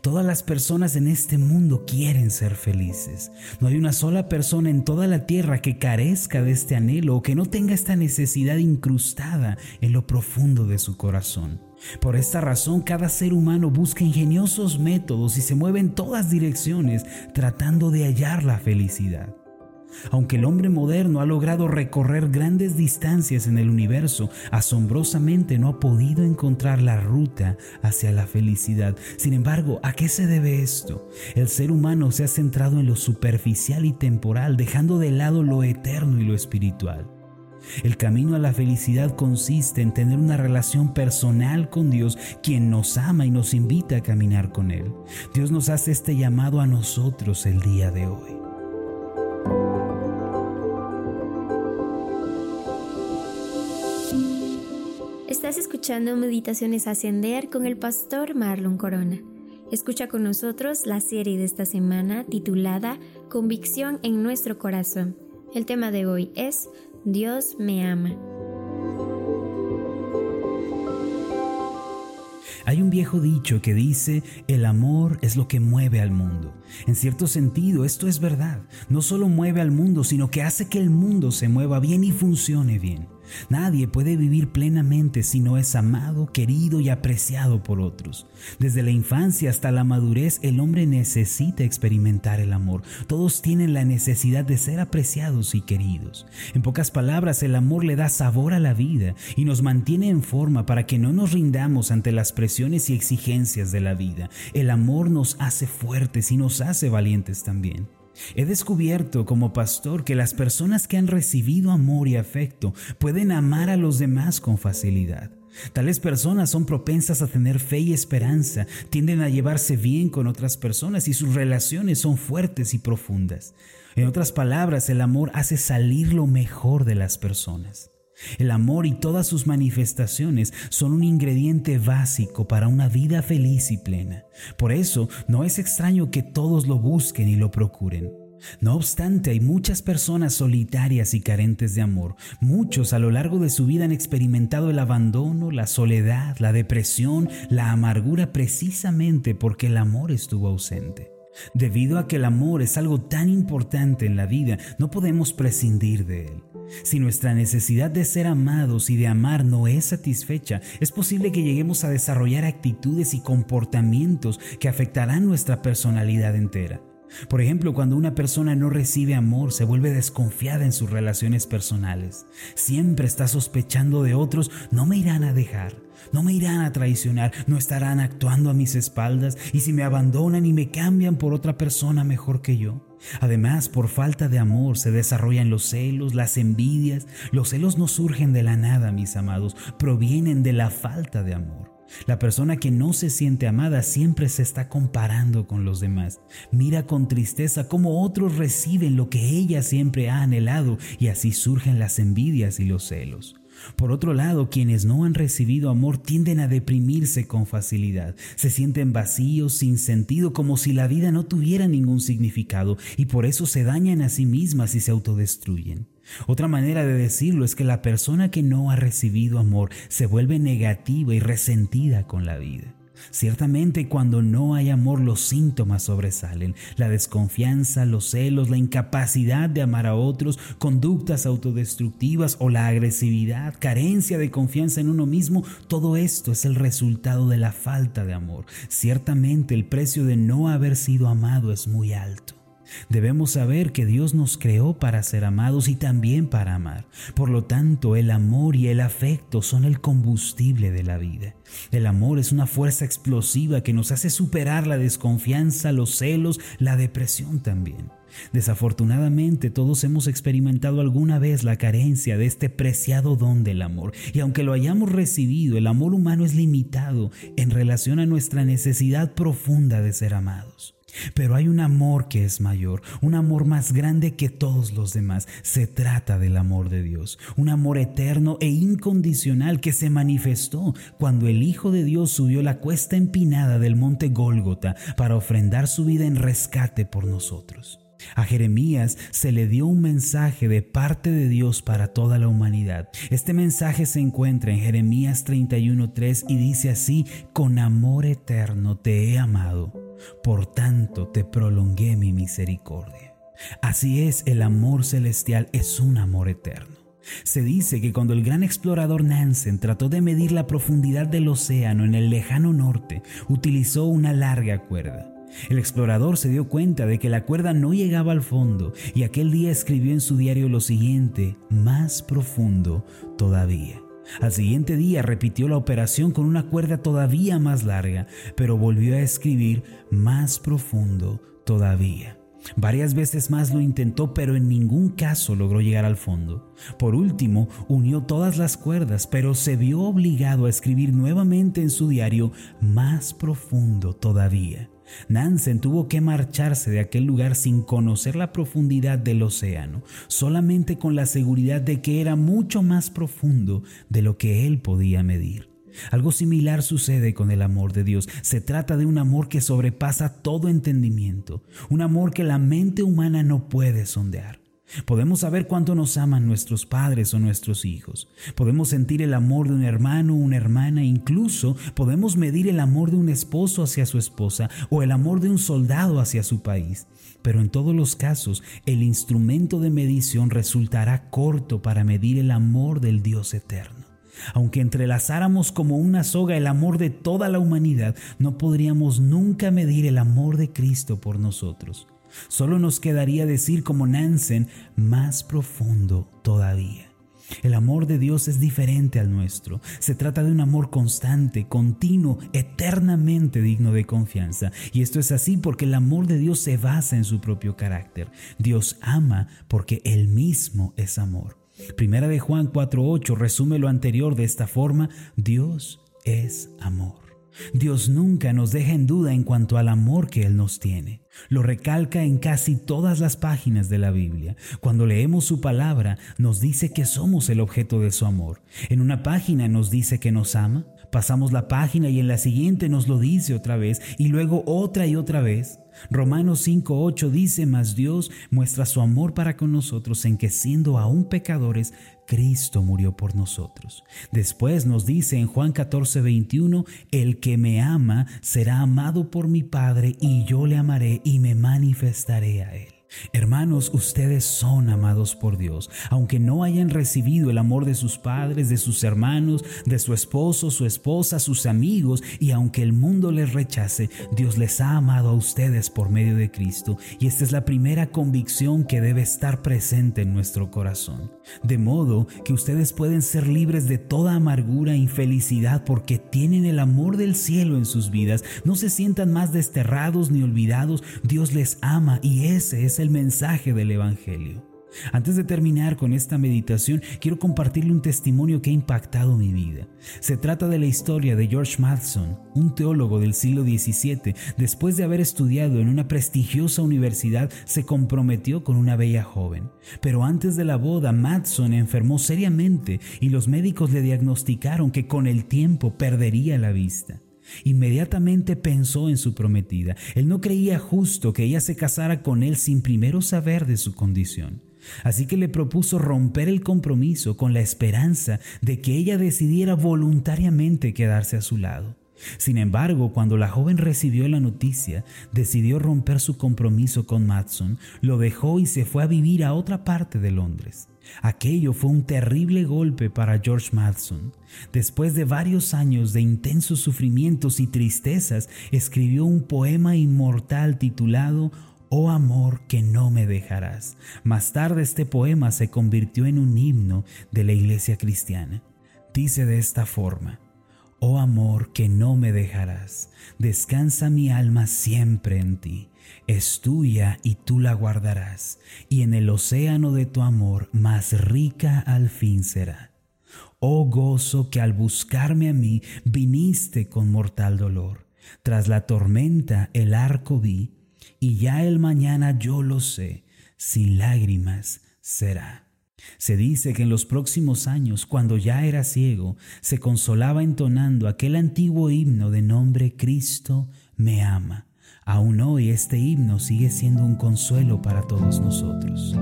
Todas las personas en este mundo quieren ser felices. No hay una sola persona en toda la tierra que carezca de este anhelo o que no tenga esta necesidad incrustada en lo profundo de su corazón. Por esta razón, cada ser humano busca ingeniosos métodos y se mueve en todas direcciones tratando de hallar la felicidad. Aunque el hombre moderno ha logrado recorrer grandes distancias en el universo, asombrosamente no ha podido encontrar la ruta hacia la felicidad. Sin embargo, ¿a qué se debe esto? El ser humano se ha centrado en lo superficial y temporal, dejando de lado lo eterno y lo espiritual. El camino a la felicidad consiste en tener una relación personal con Dios, quien nos ama y nos invita a caminar con Él. Dios nos hace este llamado a nosotros el día de hoy. Estás escuchando Meditaciones Ascender con el pastor Marlon Corona. Escucha con nosotros la serie de esta semana titulada Convicción en nuestro corazón. El tema de hoy es Dios me ama. Hay un viejo dicho que dice, el amor es lo que mueve al mundo. En cierto sentido, esto es verdad. No solo mueve al mundo, sino que hace que el mundo se mueva bien y funcione bien. Nadie puede vivir plenamente si no es amado, querido y apreciado por otros. Desde la infancia hasta la madurez, el hombre necesita experimentar el amor. Todos tienen la necesidad de ser apreciados y queridos. En pocas palabras, el amor le da sabor a la vida y nos mantiene en forma para que no nos rindamos ante las presiones y exigencias de la vida. El amor nos hace fuertes y nos hace valientes también. He descubierto como pastor que las personas que han recibido amor y afecto pueden amar a los demás con facilidad. Tales personas son propensas a tener fe y esperanza, tienden a llevarse bien con otras personas y sus relaciones son fuertes y profundas. En otras palabras, el amor hace salir lo mejor de las personas. El amor y todas sus manifestaciones son un ingrediente básico para una vida feliz y plena. Por eso, no es extraño que todos lo busquen y lo procuren. No obstante, hay muchas personas solitarias y carentes de amor. Muchos a lo largo de su vida han experimentado el abandono, la soledad, la depresión, la amargura, precisamente porque el amor estuvo ausente. Debido a que el amor es algo tan importante en la vida, no podemos prescindir de él. Si nuestra necesidad de ser amados y de amar no es satisfecha, es posible que lleguemos a desarrollar actitudes y comportamientos que afectarán nuestra personalidad entera. Por ejemplo, cuando una persona no recibe amor, se vuelve desconfiada en sus relaciones personales. Siempre está sospechando de otros, no me irán a dejar, no me irán a traicionar, no estarán actuando a mis espaldas, y si me abandonan y me cambian por otra persona mejor que yo. Además, por falta de amor se desarrollan los celos, las envidias. Los celos no surgen de la nada, mis amados, provienen de la falta de amor. La persona que no se siente amada siempre se está comparando con los demás. Mira con tristeza cómo otros reciben lo que ella siempre ha anhelado y así surgen las envidias y los celos. Por otro lado, quienes no han recibido amor tienden a deprimirse con facilidad. Se sienten vacíos, sin sentido, como si la vida no tuviera ningún significado y por eso se dañan a sí mismas y se autodestruyen. Otra manera de decirlo es que la persona que no ha recibido amor se vuelve negativa y resentida con la vida. Ciertamente, cuando no hay amor, los síntomas sobresalen: la desconfianza, los celos, la incapacidad de amar a otros, conductas autodestructivas o la agresividad, carencia de confianza en uno mismo. Todo esto es el resultado de la falta de amor. Ciertamente, el precio de no haber sido amado es muy alto. Debemos saber que Dios nos creó para ser amados y también para amar. Por lo tanto, el amor y el afecto son el combustible de la vida. El amor es una fuerza explosiva que nos hace superar la desconfianza, los celos, la depresión también. Desafortunadamente, todos hemos experimentado alguna vez la carencia de este preciado don del amor, y aunque lo hayamos recibido, el amor humano es limitado en relación a nuestra necesidad profunda de ser amados. Pero hay un amor que es mayor, un amor más grande que todos los demás. Se trata del amor de Dios, un amor eterno e incondicional que se manifestó cuando el Hijo de Dios subió la cuesta empinada del monte Gólgota para ofrendar su vida en rescate por nosotros. A Jeremías se le dio un mensaje de parte de Dios para toda la humanidad. Este mensaje se encuentra en Jeremías 31:3 y dice así: con amor eterno te he amado, por tanto te prolongué mi misericordia. Así es, el amor celestial es un amor eterno. Se dice que cuando el gran explorador Nansen trató de medir la profundidad del océano en el lejano norte, utilizó una larga cuerda. El explorador se dio cuenta de que la cuerda no llegaba al fondo y aquel día escribió en su diario lo siguiente: más profundo todavía. Al siguiente día repitió la operación con una cuerda todavía más larga, pero volvió a escribir: más profundo todavía. Varias veces más lo intentó, pero en ningún caso logró llegar al fondo. Por último, unió todas las cuerdas, pero se vio obligado a escribir nuevamente en su diario: más profundo todavía. Nansen tuvo que marcharse de aquel lugar sin conocer la profundidad del océano, solamente con la seguridad de que era mucho más profundo de lo que él podía medir. Algo similar sucede con el amor de Dios. Se trata de un amor que sobrepasa todo entendimiento, un amor que la mente humana no puede sondear. Podemos saber cuánto nos aman nuestros padres o nuestros hijos. Podemos sentir el amor de un hermano o una hermana. Incluso podemos medir el amor de un esposo hacia su esposa o el amor de un soldado hacia su país. Pero en todos los casos, el instrumento de medición resultará corto para medir el amor del Dios eterno. Aunque entrelazáramos como una soga el amor de toda la humanidad, no podríamos nunca medir el amor de Cristo por nosotros. Solo nos quedaría decir como Nansen: más profundo todavía. El amor de Dios es diferente al nuestro. Se trata de un amor constante, continuo, eternamente digno de confianza. Y esto es así porque el amor de Dios se basa en su propio carácter. Dios ama porque Él mismo es amor. Primera de Juan 4:8 resume lo anterior de esta forma: Dios es amor. Dios nunca nos deja en duda en cuanto al amor que Él nos tiene. Lo recalca en casi todas las páginas de la Biblia. Cuando leemos su palabra, nos dice que somos el objeto de su amor. En una página nos dice que nos ama, pasamos la página y en la siguiente nos lo dice otra vez, y luego otra y otra vez. Romanos 5:8 dice: mas Dios muestra su amor para con nosotros en que siendo aún pecadores, Cristo murió por nosotros. Después nos dice en Juan 14:21: el que me ama será amado por mi Padre, y yo le amaré y me manifestaré a él. Hermanos, ustedes son amados por Dios, aunque no hayan recibido el amor de sus padres, de sus hermanos, de su esposo, su esposa, sus amigos, y aunque el mundo les rechace, Dios les ha amado a ustedes por medio de Cristo, y esta es la primera convicción que debe estar presente en nuestro corazón. De modo que ustedes pueden ser libres de toda amargura e infelicidad porque tienen el amor del cielo en sus vidas. No se sientan más desterrados ni olvidados. Dios les ama y ese es el mensaje del Evangelio. Antes de terminar con esta meditación, quiero compartirle un testimonio que ha impactado mi vida. Se trata de la historia de George Matson, un teólogo del siglo XVII. Después de haber estudiado en una prestigiosa universidad, se comprometió con una bella joven. Pero antes de la boda, Matson enfermó seriamente y los médicos le diagnosticaron que con el tiempo perdería la vista. Inmediatamente pensó en su prometida. Él no creía justo que ella se casara con él sin primero saber de su condición. Así que le propuso romper el compromiso con la esperanza de que ella decidiera voluntariamente quedarse a su lado. Sin embargo, cuando la joven recibió la noticia, decidió romper su compromiso con Matson, lo dejó y se fue a vivir a otra parte de Londres. Aquello fue un terrible golpe para George Matson. Después de varios años de intensos sufrimientos y tristezas, escribió un poema inmortal titulado «Oh amor que no me dejarás». Más tarde este poema se convirtió en un himno de la iglesia cristiana. Dice de esta forma: «Oh amor que no me dejarás, descansa mi alma siempre en ti. Es tuya y tú la guardarás, y en el océano de tu amor más rica al fin será. Oh gozo que al buscarme a mí viniste con mortal dolor. Tras la tormenta el arco vi, y ya el mañana yo lo sé, sin lágrimas será». Se dice que en los próximos años, cuando ya era ciego, se consolaba entonando aquel antiguo himno de nombre Cristo me ama, Aún hoy este himno sigue siendo un consuelo para todos nosotros.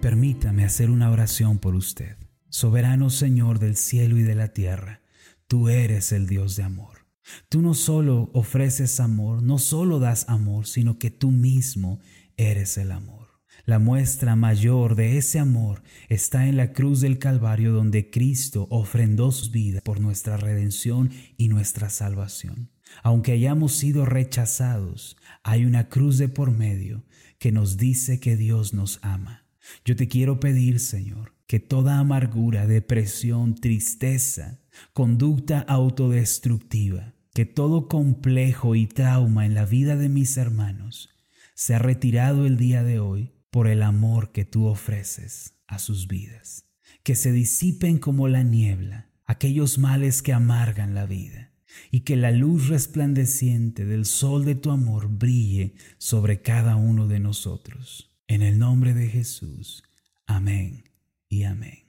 Permítame hacer una oración por usted. Soberano Señor del cielo y de la tierra, tú eres el Dios de amor. Tú no solo ofreces amor, no solo das amor, sino que tú mismo eres el amor. La muestra mayor de ese amor está en la cruz del Calvario, donde Cristo ofrendó su vida por nuestra redención y nuestra salvación. Aunque hayamos sido rechazados, hay una cruz de por medio que nos dice que Dios nos ama. Yo te quiero pedir, Señor, que toda amargura, depresión, tristeza, conducta autodestructiva, que todo complejo y trauma en la vida de mis hermanos sea retirado el día de hoy por el amor que tú ofreces a sus vidas. Que se disipen como la niebla aquellos males que amargan la vida y que la luz resplandeciente del sol de tu amor brille sobre cada uno de nosotros. En el nombre de Jesús. Amén y amén.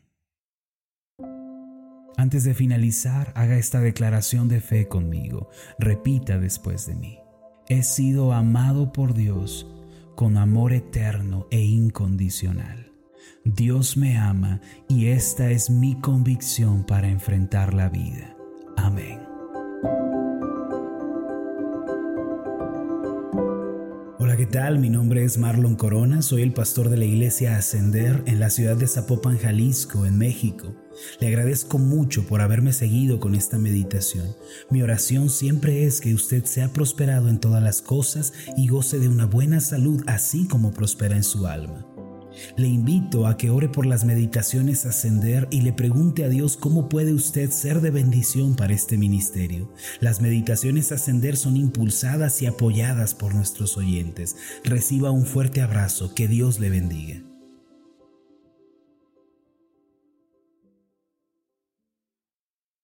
Antes de finalizar, haga esta declaración de fe conmigo. Repita después de mí. He sido amado por Dios con amor eterno e incondicional. Dios me ama y esta es mi convicción para enfrentar la vida. Amén. Hola, ¿qué tal? Mi nombre es Marlon Corona, soy el pastor de la iglesia Ascender en la ciudad de Zapopan, Jalisco, en México. Le agradezco mucho por haberme seguido con esta meditación. Mi oración siempre es que usted sea prosperado en todas las cosas y goce de una buena salud, así como prospera en su alma. Le invito a que ore por las meditaciones Ascender y le pregunte a Dios cómo puede usted ser de bendición para este ministerio. Las meditaciones Ascender son impulsadas y apoyadas por nuestros oyentes. Reciba un fuerte abrazo. Que Dios le bendiga.